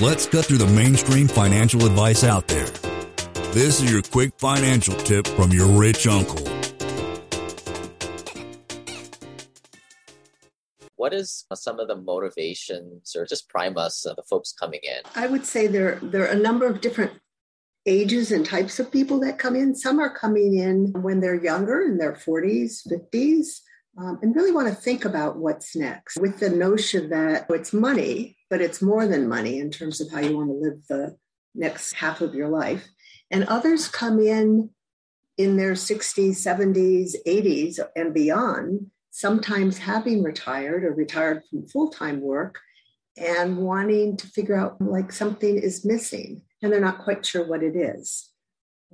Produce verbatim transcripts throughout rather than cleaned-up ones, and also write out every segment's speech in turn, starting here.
Let's cut through the mainstream financial advice out there. This is your quick financial tip from your rich uncle. What is some of the motivations or just prime us, uh, the folks coming in? I would say there, there are a number of different ages and types of people that come in. Some are coming in when they're younger, in their forties, fifties, um, and really want to think about what's next with the notion that it's money, but it's more than money in terms of how you want to live the next half of your life. And others come in in their sixties, seventies, eighties, and beyond, sometimes having retired or retired from full-time work and wanting to figure out like something is missing and they're not quite sure what it is.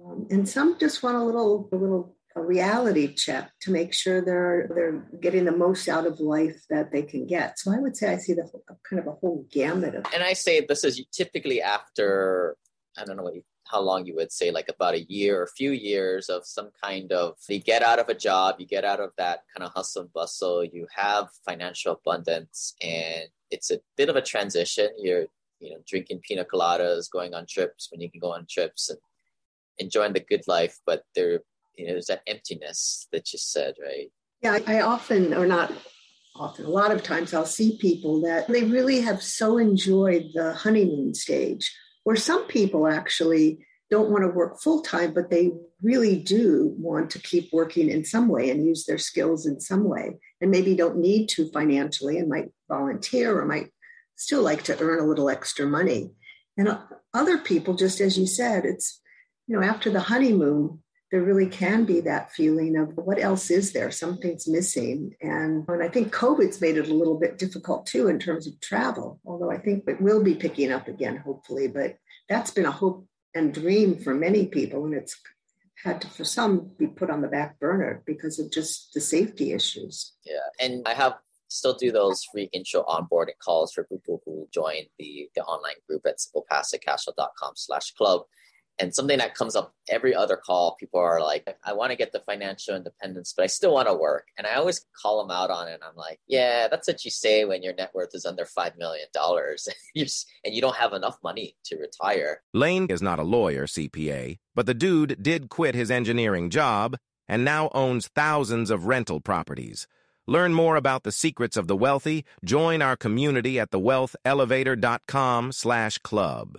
Um, and some just want a little, a little a reality check to make sure they're, they're getting the most out of life that they can get. So I would say I see the kind of a whole gamut of. And I say this is typically after, I don't know what you how long you would say, like about a year or a few years of some kind of, you get out of a job, you get out of that kind of hustle and bustle, you have financial abundance, and it's a bit of a transition. You're, you know, drinking pina coladas, going on trips when you can go on trips and enjoying the good life, but there, you know, there's that emptiness that you said, right? Yeah, I often, or not often, a lot of times I'll see people that they really have so enjoyed the honeymoon stage. Or some people actually don't want to work full-time, but they really do want to keep working in some way and use their skills in some way, and maybe don't need to financially and might volunteer or might still like to earn a little extra money. And other people, just as you said, it's, you know, after the honeymoon, there really can be that feeling of what else is there? Something's missing. And, and I think COVID's made it a little bit difficult too in terms of travel, although I think it will be picking up again, hopefully. But that's been a hope and dream for many people. And it's had to, for some, be put on the back burner because of just the safety issues. Yeah. And I have still do those free intro onboarding calls for people who join the, the online group at simple passive cash flow dot com slash club. And something that comes up every other call, people are like, I want to get the financial independence, but I still want to work. And I always call them out on it. And I'm like, yeah, that's what you say when your net worth is under five million dollars and you don't have enough money to retire. Lane is not a lawyer, C P A, but the dude did quit his engineering job and now owns thousands of rental properties. Learn more about the secrets of the wealthy. Join our community at the wealth elevator dot com slash club.